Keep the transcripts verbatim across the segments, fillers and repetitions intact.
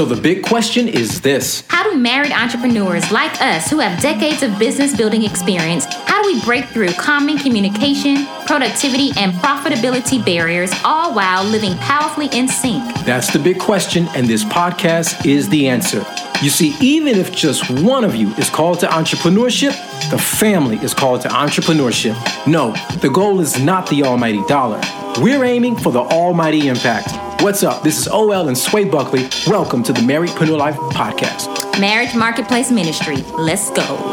So the big question is this. How do married entrepreneurs like us who have decades of business building experience, how do we break through common communication, productivity, and profitability barriers, all while living powerfully in sync? That's the big question, and this podcast is the answer. You see, even if just one of you is called to entrepreneurship, the family is called to entrepreneurship. No, the goal is not the almighty dollar. We're aiming for the almighty impact. What's up? This is O L and Sway Buckley. Welcome to the Marriedpreneur Life Podcast. Marriage Marketplace Ministry. Let's go.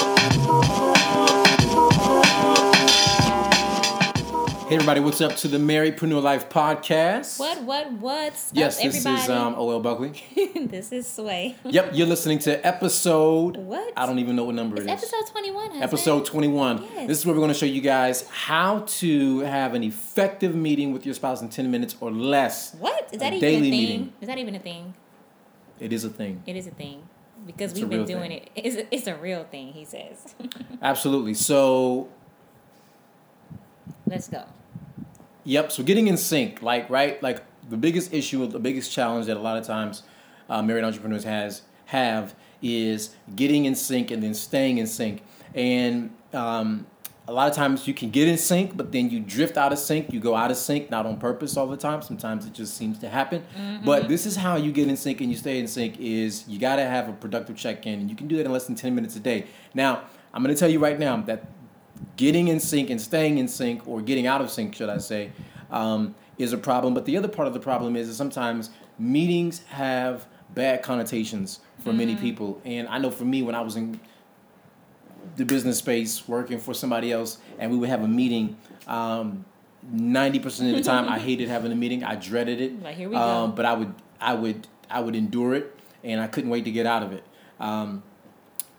Hey everybody, what's up to the Marriedpreneur Life Podcast? What, what, what's yes, up everybody? Yes, this is um, O L Buckley. This is Sway. Yep, you're listening to episode... What? I don't even know what number it's it is. episode twenty-one, husband. Episode twenty-one. Yes. This is where we're going to show you guys how to have an effective meeting with your spouse in ten minutes or less. What? Is that a even daily a thing? Meeting. Is that even a thing? It is a thing. It is a thing. Because it's we've been doing thing. it. It's a, it's a real thing, he says. Absolutely. So... Let's go. Yep, so getting in sync, like, right? Like, the biggest issue, the biggest challenge that a lot of times uh, married entrepreneurs has have is getting in sync and then staying in sync. And um, a lot of times you can get in sync, but then you drift out of sync. You go out of sync, not on purpose all the time. Sometimes it just seems to happen. Mm-hmm. But this is how you get in sync and you stay in sync is you got to have a productive check-in. And you can do that in less than ten minutes a day. Now, I'm going to tell you right now that getting in sync and staying in sync, or getting out of sync, should I say, um, is a problem. But the other part of the problem is that sometimes meetings have bad connotations for mm-hmm. many people. And I know for me, when I was in the business space working for somebody else and we would have a meeting, um, ninety percent of the time I hated having a meeting. I dreaded it. Well, here we um, go. But I would, I, would, I would endure it, and I couldn't wait to get out of it. Um,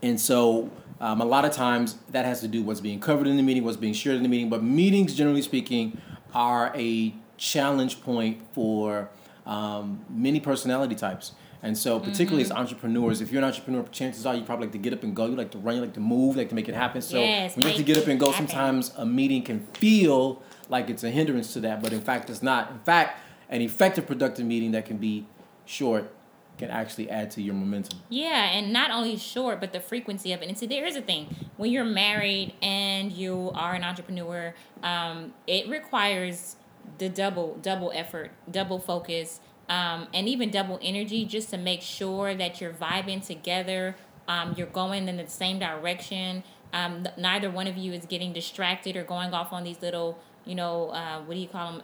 and so... Um, a lot of times that has to do with what's being covered in the meeting, what's being shared in the meeting. But meetings, generally speaking, are a challenge point for um, many personality types. And so particularly mm-hmm. as entrepreneurs, if you're an entrepreneur, chances are you probably like to get up and go. You like to run, you like to move, you like to make it happen. So yes, when you have to get up and go, sometimes a meeting can feel like it's a hindrance to that. But in fact, it's not. In fact, an effective, productive meeting that can be short can actually add to your momentum. Yeah, and not only short, but the frequency of it. And see, there is a thing. When you're married and you are an entrepreneur, um, it requires the double, double effort, double focus, um, and even double energy just to make sure that you're vibing together, um, you're going in the same direction. Um, neither one of you is getting distracted or going off on these little, you know, uh, what do you call them?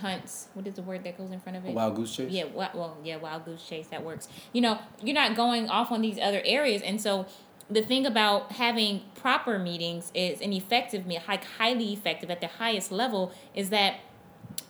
Hunts. What is the word that goes in front of it? Wild goose chase? Yeah, well, yeah, wild goose chase. That works. You know, you're not going off on these other areas. And so the thing about having proper meetings is an effective, like highly effective at the highest level, is that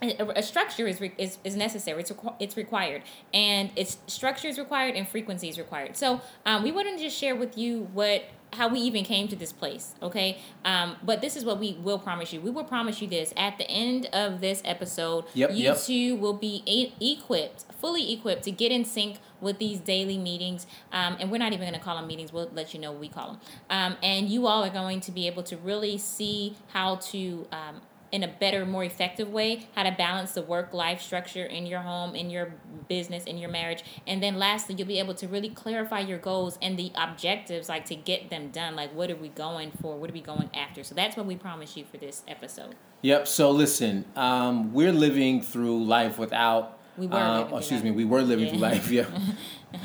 a structure is is, is necessary. It's requ- it's required, and it's structure is required, and frequency is required. So um, we wouldn't just share with you what how we even came to this place, okay? Um, but this is what we will promise you. We will promise you this: at the end of this episode, yep, you yep. two will be a- equipped, fully equipped, to get in sync with these daily meetings. Um, and we're not even going to call them meetings. We'll let you know what we call them. Um, and you all are going to be able to really see how to. Um, in a better, more effective way, how to balance the work-life structure in your home, in your business, in your marriage. And then lastly, you'll be able to really clarify your goals and the objectives, like to get them done. Like, what are we going for? What are we going after? So that's what we promise you for this episode. Yep. So listen, um, we're living through life without... We were um, oh, excuse life. me. We were living yeah. through life. Yeah.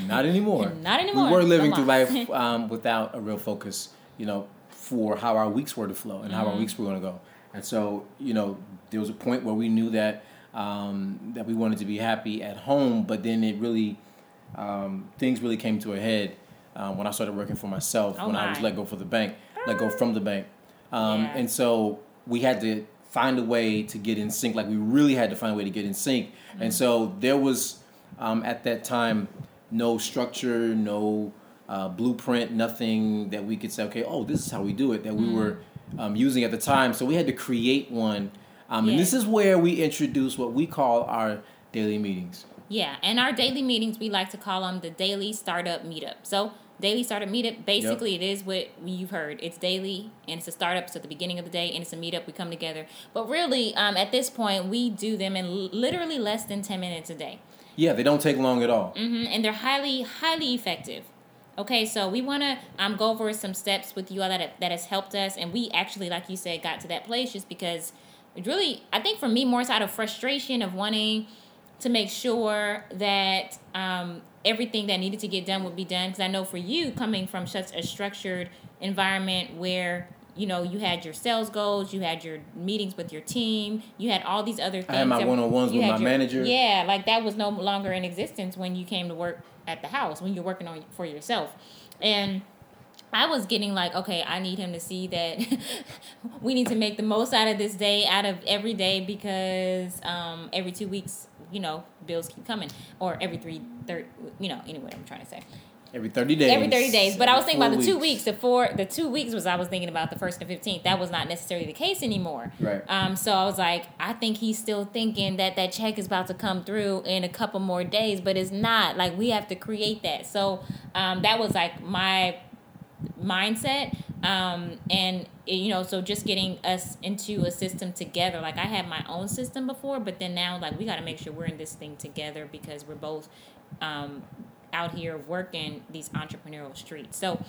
Not anymore. Not anymore. We were living through life um, without a real focus, you know, for how our weeks were to flow and mm-hmm. how our weeks were going to go. And so, you know, there was a point where we knew that um, that we wanted to be happy at home, but then it really, um, things really came to a head uh, when I started working for myself, oh when my. I was let go for the bank, let go from the bank. Um, yeah. And so we had to find a way to get in sync, like we really had to find a way to get in sync. Mm-hmm. And so there was, um, at that time, no structure, no uh, blueprint, nothing that we could say, okay, oh, this is how we do it, that we mm-hmm. were... Um, using at the time. So we had to create one. Um, yes. And this is where we introduce what we call our daily meetings. Yeah. And our daily meetings, we like to call them the daily startup meetup. So daily startup meetup, basically yep. it is what you've heard. It's daily and it's a startup. So at the beginning of the day, and it's a meetup. We come together. But really, um, at this point, we do them in literally less than ten minutes a day. Yeah, they don't take long at all. Mm-hmm. And they're highly, highly effective. Okay, so we want to um, go over some steps with you all that, that has helped us. And we actually, like you said, got to that place just because it really, I think for me, more it's out of frustration of wanting to make sure that um, everything that needed to get done would be done. Because I know for you, coming from such a structured environment where, you know, you had your sales goals, you had your meetings with your team, you had all these other things. I had my one-on-ones with my your, manager. Yeah, like that was no longer in existence when you came to work at the house, when you're working on for yourself. And I was getting like, okay, I need him to see that we need to make the most out of this day, out of every day, because um, every two weeks, you know, bills keep coming. Or every three, third, you know, anyway, I'm trying to say. Every thirty days. Every thirty days. But I was thinking about the two weeks. The four, the two weeks was I was thinking about the first and fifteenth. That was not necessarily the case anymore. Right. Um. So I was like, I think he's still thinking that that check is about to come through in a couple more days, but it's not. Like, we have to create that. So um, that was like my mindset. Um, and, you know, so just getting us into a system together. Like, I had my own system before, but then now, like, we got to make sure we're in this thing together because we're both... Um, out here working these entrepreneurial streets. So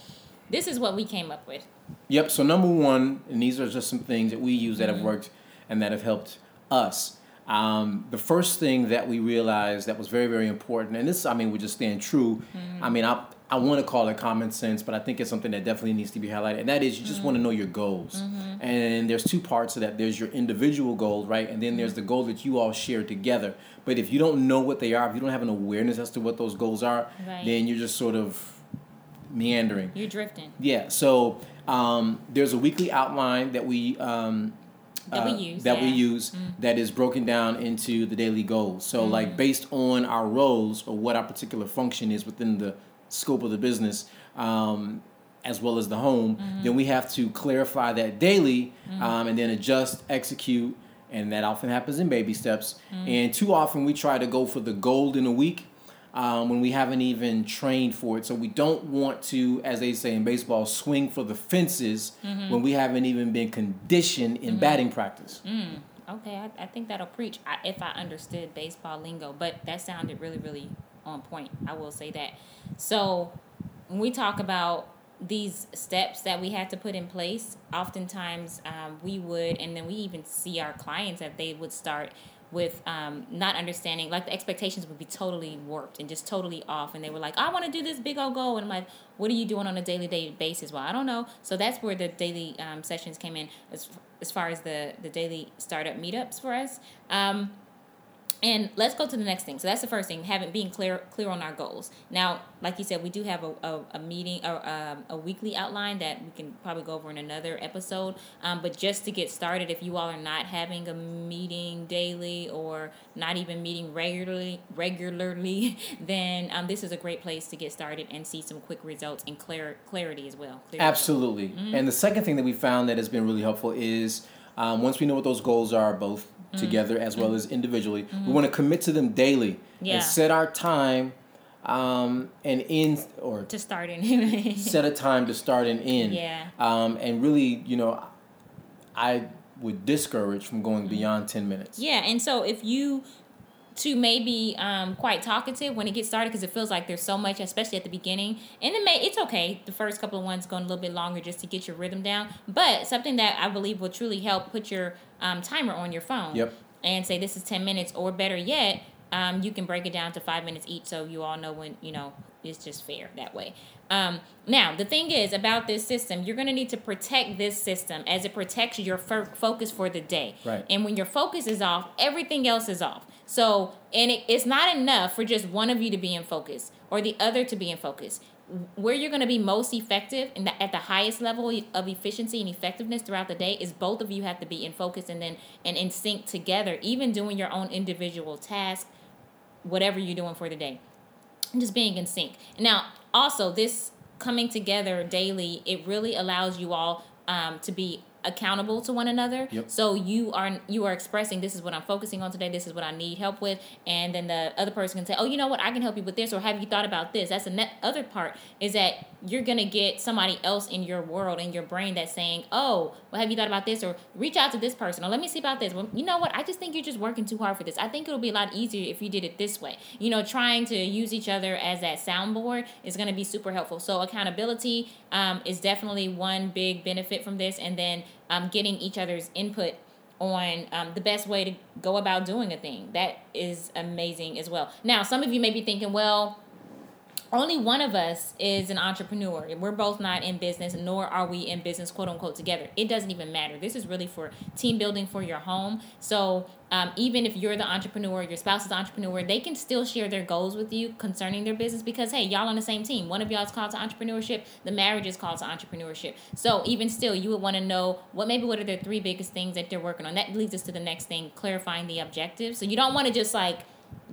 this is what we came up with. Yep. So number one, and these are just some things that we use that mm-hmm. have worked and that have helped us. Um, the first thing that we realized that was very, very important, and this, I mean, we're just staying true. Mm-hmm. I mean, I I want to call it common sense, but I think it's something that definitely needs to be highlighted. And that is, you just mm-hmm. want to know your goals. Mm-hmm. And there's two parts to that. There's your individual goal, right? And then there's the goal that you all share together. But if you don't know what they are, if you don't have an awareness as to what those goals are, right. then you're just sort of meandering. You're drifting. Yeah. So um, there's a weekly outline that we... Um, That we use, uh, that, yeah. we use mm-hmm. that is broken down into the daily goals. So mm-hmm. like based on our roles or what our particular function is within the scope of the business, um, as well as the home, mm-hmm. then we have to clarify that daily mm-hmm. um, and then adjust, execute. And that often happens in baby steps. Mm-hmm. And too often we try to go for the gold in a week um, when we haven't even trained for it. So we don't want to, as they say in baseball, swing for the fences mm-hmm. when we haven't even been conditioned in mm-hmm. batting practice. Mm. Okay, I, I think that'll preach I, if I understood baseball lingo. But that sounded really, really on point. I will say that. So when we talk about these steps that we had to put in place, oftentimes um, we would, and then we even see our clients that they would start with um, not understanding, like the expectations would be totally warped and just totally off. And they were like, I want to do this big old goal. And I'm like, what are you doing on a daily day basis? Well, I don't know. So that's where the daily um, sessions came in as, as far as the, the daily startup meetups for us. Um, and let's go to the next thing. So that's the first thing, having being clear clear on our goals. Now, like you said, we do have a, a, a meeting or um, a weekly outline that we can probably go over in another episode. Um, but just to get started, if you all are not having a meeting daily or not even meeting regularly, regularly, then um, this is a great place to get started and see some quick results and clear clarity as well. Clarity. Absolutely. Mm-hmm. And the second thing that we found that has been really helpful is um, once we know what those goals are, both together as well mm-hmm. as individually. Mm-hmm. We want to commit to them daily yeah. and set our time um, and end or to start and set a time to start and end. Yeah. Um, and really, you know, I would discourage from going mm-hmm. beyond ten minutes. Yeah. And so if you to maybe um, quite talkative when it gets started because it feels like there's so much, especially at the beginning. And it may, it's okay. The first couple of ones going a little bit longer just to get your rhythm down. But something that I believe will truly help, put your um, timer on your phone yep. and say this is ten minutes or better yet, um, you can break it down to five minutes each so you all know when, you know, it's just fair that way. Um, now, the thing is about this system, you're going to need to protect this system as it protects your f- focus for the day. Right. And when your focus is off, everything else is off. So, and it, it's not enough for just one of you to be in focus or the other to be in focus. Where you're going to be most effective and at the highest level of efficiency and effectiveness throughout the day is both of you have to be in focus and then and in sync together, even doing your own individual task, whatever you're doing for the day. Just being in sync. Now, also, this coming together daily, it really allows you all um, to be accountable to one another. Yep. So you are you are expressing, this is what I'm focusing on today, this is what I need help with, and then the other person can say, oh, you know what, I can help you with this, or have you thought about this? That's the other part, is that you're going to get somebody else in your world, in your brain, that's saying, oh, well, have you thought about this, or reach out to this person, or let me see about this. Well, you know what, I just think you're just working too hard for this. I think it'll be a lot easier if you did it this way. You know, trying to use each other as that soundboard is going to be super helpful. So accountability um, is definitely one big benefit from this, and then Um, getting each other's input on um, the best way to go about doing a thing. That is amazing as well. Now, some of you may be thinking, well, only one of us is an entrepreneur. We're both not in business, nor are we in business, quote unquote, together. It doesn't even matter. This is really for team building for your home. So um, even if you're the entrepreneur, your spouse is the entrepreneur, they can still share their goals with you concerning their business because, hey, y'all on the same team. One of y'all is called to entrepreneurship. The marriage is called to entrepreneurship. So even still, you would want to know what maybe what are their three biggest things that they're working on. That leads us to the next thing, clarifying the objective. So you don't want to just like,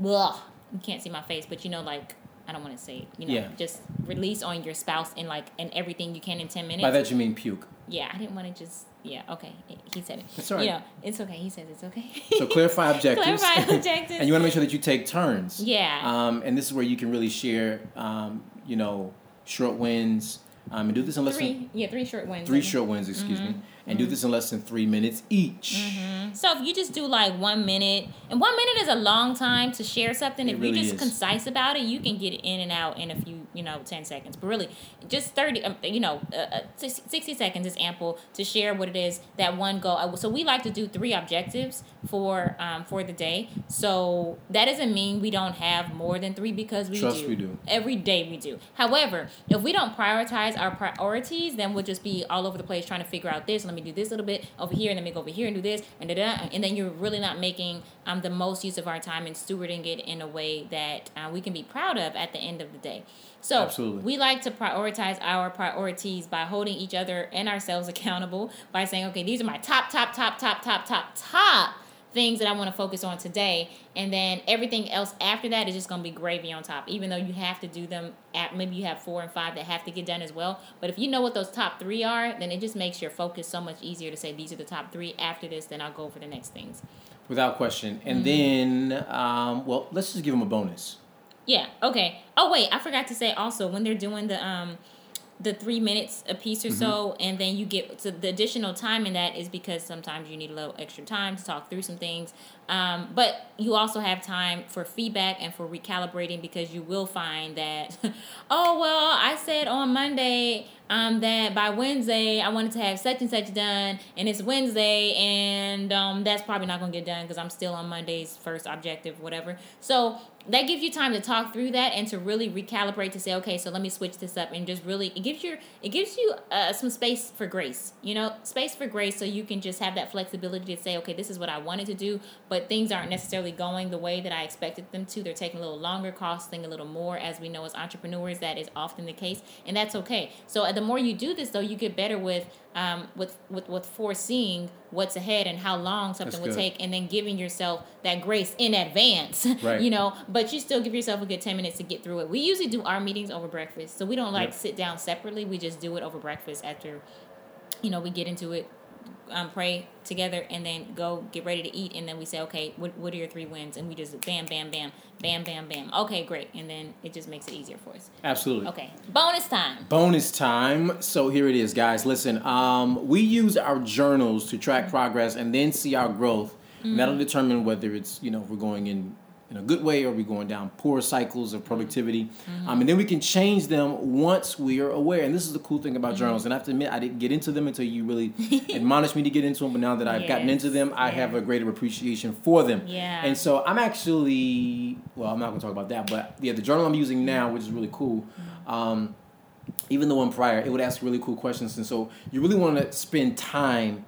ugh, you can't see my face, but you know, like, I don't want to say it, you know, yeah. Just release on your spouse and like and everything you can in ten minutes. By that you mean puke. Yeah, I didn't want to just, yeah, okay, he said it. It's all right. You know, it's okay, he says it's okay. So clarify objectives. Clarify objectives. And you want to make sure that you take turns. Yeah. Um, and this is where you can really share, um, you know, short wins. Um, and do this in less three, than... Yeah, three short wins. Three short wins, excuse mm-hmm. me. And mm-hmm. do this in less than three minutes each. Mm-hmm. So if you just do like one minute, and one minute is a long time to share something. It if really you're just is. concise about it, you can get it in and out in a few, you know, ten seconds. But really, just thirty, you know, uh, sixty seconds is ample to share what it is, that one goal. So we like to do three objectives for um, for the day. So that doesn't mean we don't have more than three because we Trust do. we do. Every day we do. However, if we don't prioritize our priorities, then we'll just be all over the place trying to figure out this, let me do this a little bit over here, and then we go over here and do this, and da-da, and then you're really not making um the most use of our time and stewarding it in a way that uh, we can be proud of at the end of the day. So Absolutely. we like to prioritize our priorities by holding each other and ourselves accountable by saying, okay, these are my top top top top top top top things that I want to focus on today, and then everything else after that is just going to be gravy on top, even though you have to do them at, maybe you have four and five that have to get done as well, but if you know what those top three are, then it just makes your focus so much easier to say these are the top three, after this then I'll go for the next things. Without question. And mm-hmm. then um well, let's just give them a bonus. Yeah, okay. Oh wait, I forgot to say also, when they're doing the um the three minutes a piece or mm-hmm. so, and then you get to the additional time in that is because sometimes you need a little extra time to talk through some things. Um, but you also have time for feedback and for recalibrating, because you will find that, oh, well, I said on Monday um, that by Wednesday I wanted to have such and such done, and it's Wednesday, and um, that's probably not going to get done because I'm still on Monday's first objective, whatever. So that gives you time to talk through that and to really recalibrate, to say, okay, so let me switch this up, and just really, it gives you, it gives you uh, some space for grace, you know, space for grace, so you can just have that flexibility to say, okay, this is what I wanted to do, but things aren't necessarily going the way that I expected them to. They're taking a little longer, costing a little more, as we know as entrepreneurs, that is often the case, and that's okay. So the more you do this, though, you get better with um, with, with, with foreseeing what's ahead and how long something will take, and then giving yourself that grace in advance, right. you know, but you still give yourself a good ten minutes to get through it. We usually do our meetings over breakfast, so we don't like yep. sit down separately. We just do it over breakfast after, you know, we get into it, um, pray together, and then go get ready to eat, and then we say, okay, what, what are your three wins? And we just bam, bam, bam, bam, bam, bam. Okay, great. And then it just makes it easier for us. Absolutely. Okay. Bonus time. Bonus time. So here it is, guys. Listen, um, we use our journals to track progress and then see our growth. Mm-hmm. And that'll determine whether it's, you know, if we're going in in a good way, or we're going down poor cycles of productivity. Mm-hmm. Um, and then we can change them once we are aware. And this is the cool thing about mm-hmm. journals. And I have to admit, I didn't get into them until you really admonished me to get into them. But now that I've yes. gotten into them, I yeah. have a greater appreciation for them. Yeah. And so I'm actually, well, I'm not going to talk about that. But yeah, the journal I'm using now, which is really cool, um, even the one prior, it would ask really cool questions. And so you really want to spend time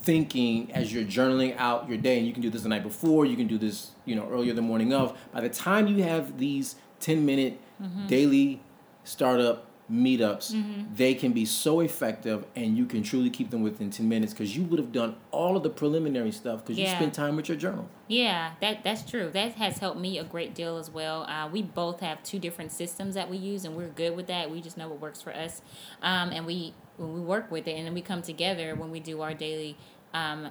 thinking as you're journaling out your day. And you can do this the night before, you can do this, you know, earlier the morning of. By the time you have these ten minute mm-hmm. daily startup meetups, mm-hmm. they can be so effective, and you can truly keep them within ten minutes because you would have done all of the preliminary stuff because yeah. you spent time with your journal. Yeah, that that's true. That has helped me a great deal as well. Uh, we both have two different systems that we use, and we're good with that. We just know what works for us, um, and we when we work with it, and then we come together when we do our daily um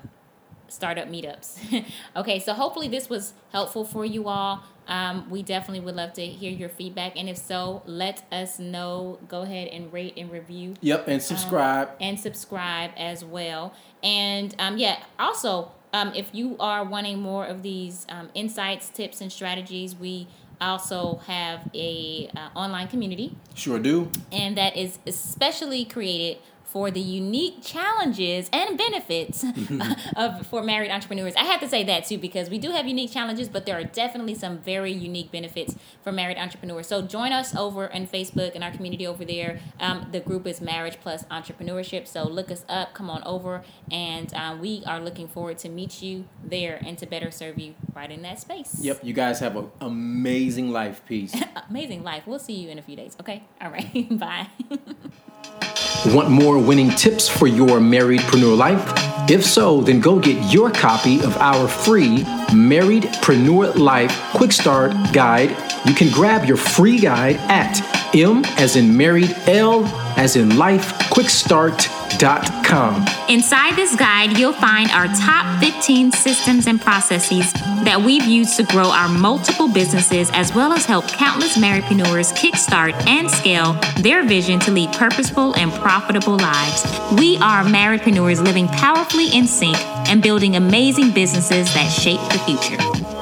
startup meetups. Okay, so hopefully this was helpful for you all. Um, we definitely would love to hear your feedback, and if so, let us know. Go ahead and rate and review. Yep, and subscribe. Um, and subscribe as well. And um, yeah, also, um, if you are wanting more of these um, insights, tips, and strategies, we also have a uh, online community. Sure do. And that is especially created for the unique challenges and benefits of for married entrepreneurs. I have to say that too, because we do have unique challenges, but there are definitely some very unique benefits for married entrepreneurs. So join us over on Facebook and our community over there. Um, the group is Marriage Plus Entrepreneurship. So look us up, come on over, and um, we are looking forward to meet you there and to better serve you right in that space. Yep, you guys have an amazing life. Peace. Amazing life. We'll see you in a few days. Okay, all right, bye. Want more winning tips for your marriedpreneur life? If so, then go get your copy of our free Marriedpreneur Life Quick Start Guide. You can grab your free guide at M as in married, L as in life, quick start dot com. Inside this guide, you'll find our top fifteen systems and processes that we've used to grow our multiple businesses, as well as help countless marriedpreneurs kickstart and scale their vision to lead purposeful and profitable lives. We are marriedpreneurs living powerfully in sync and building amazing businesses that shape the future.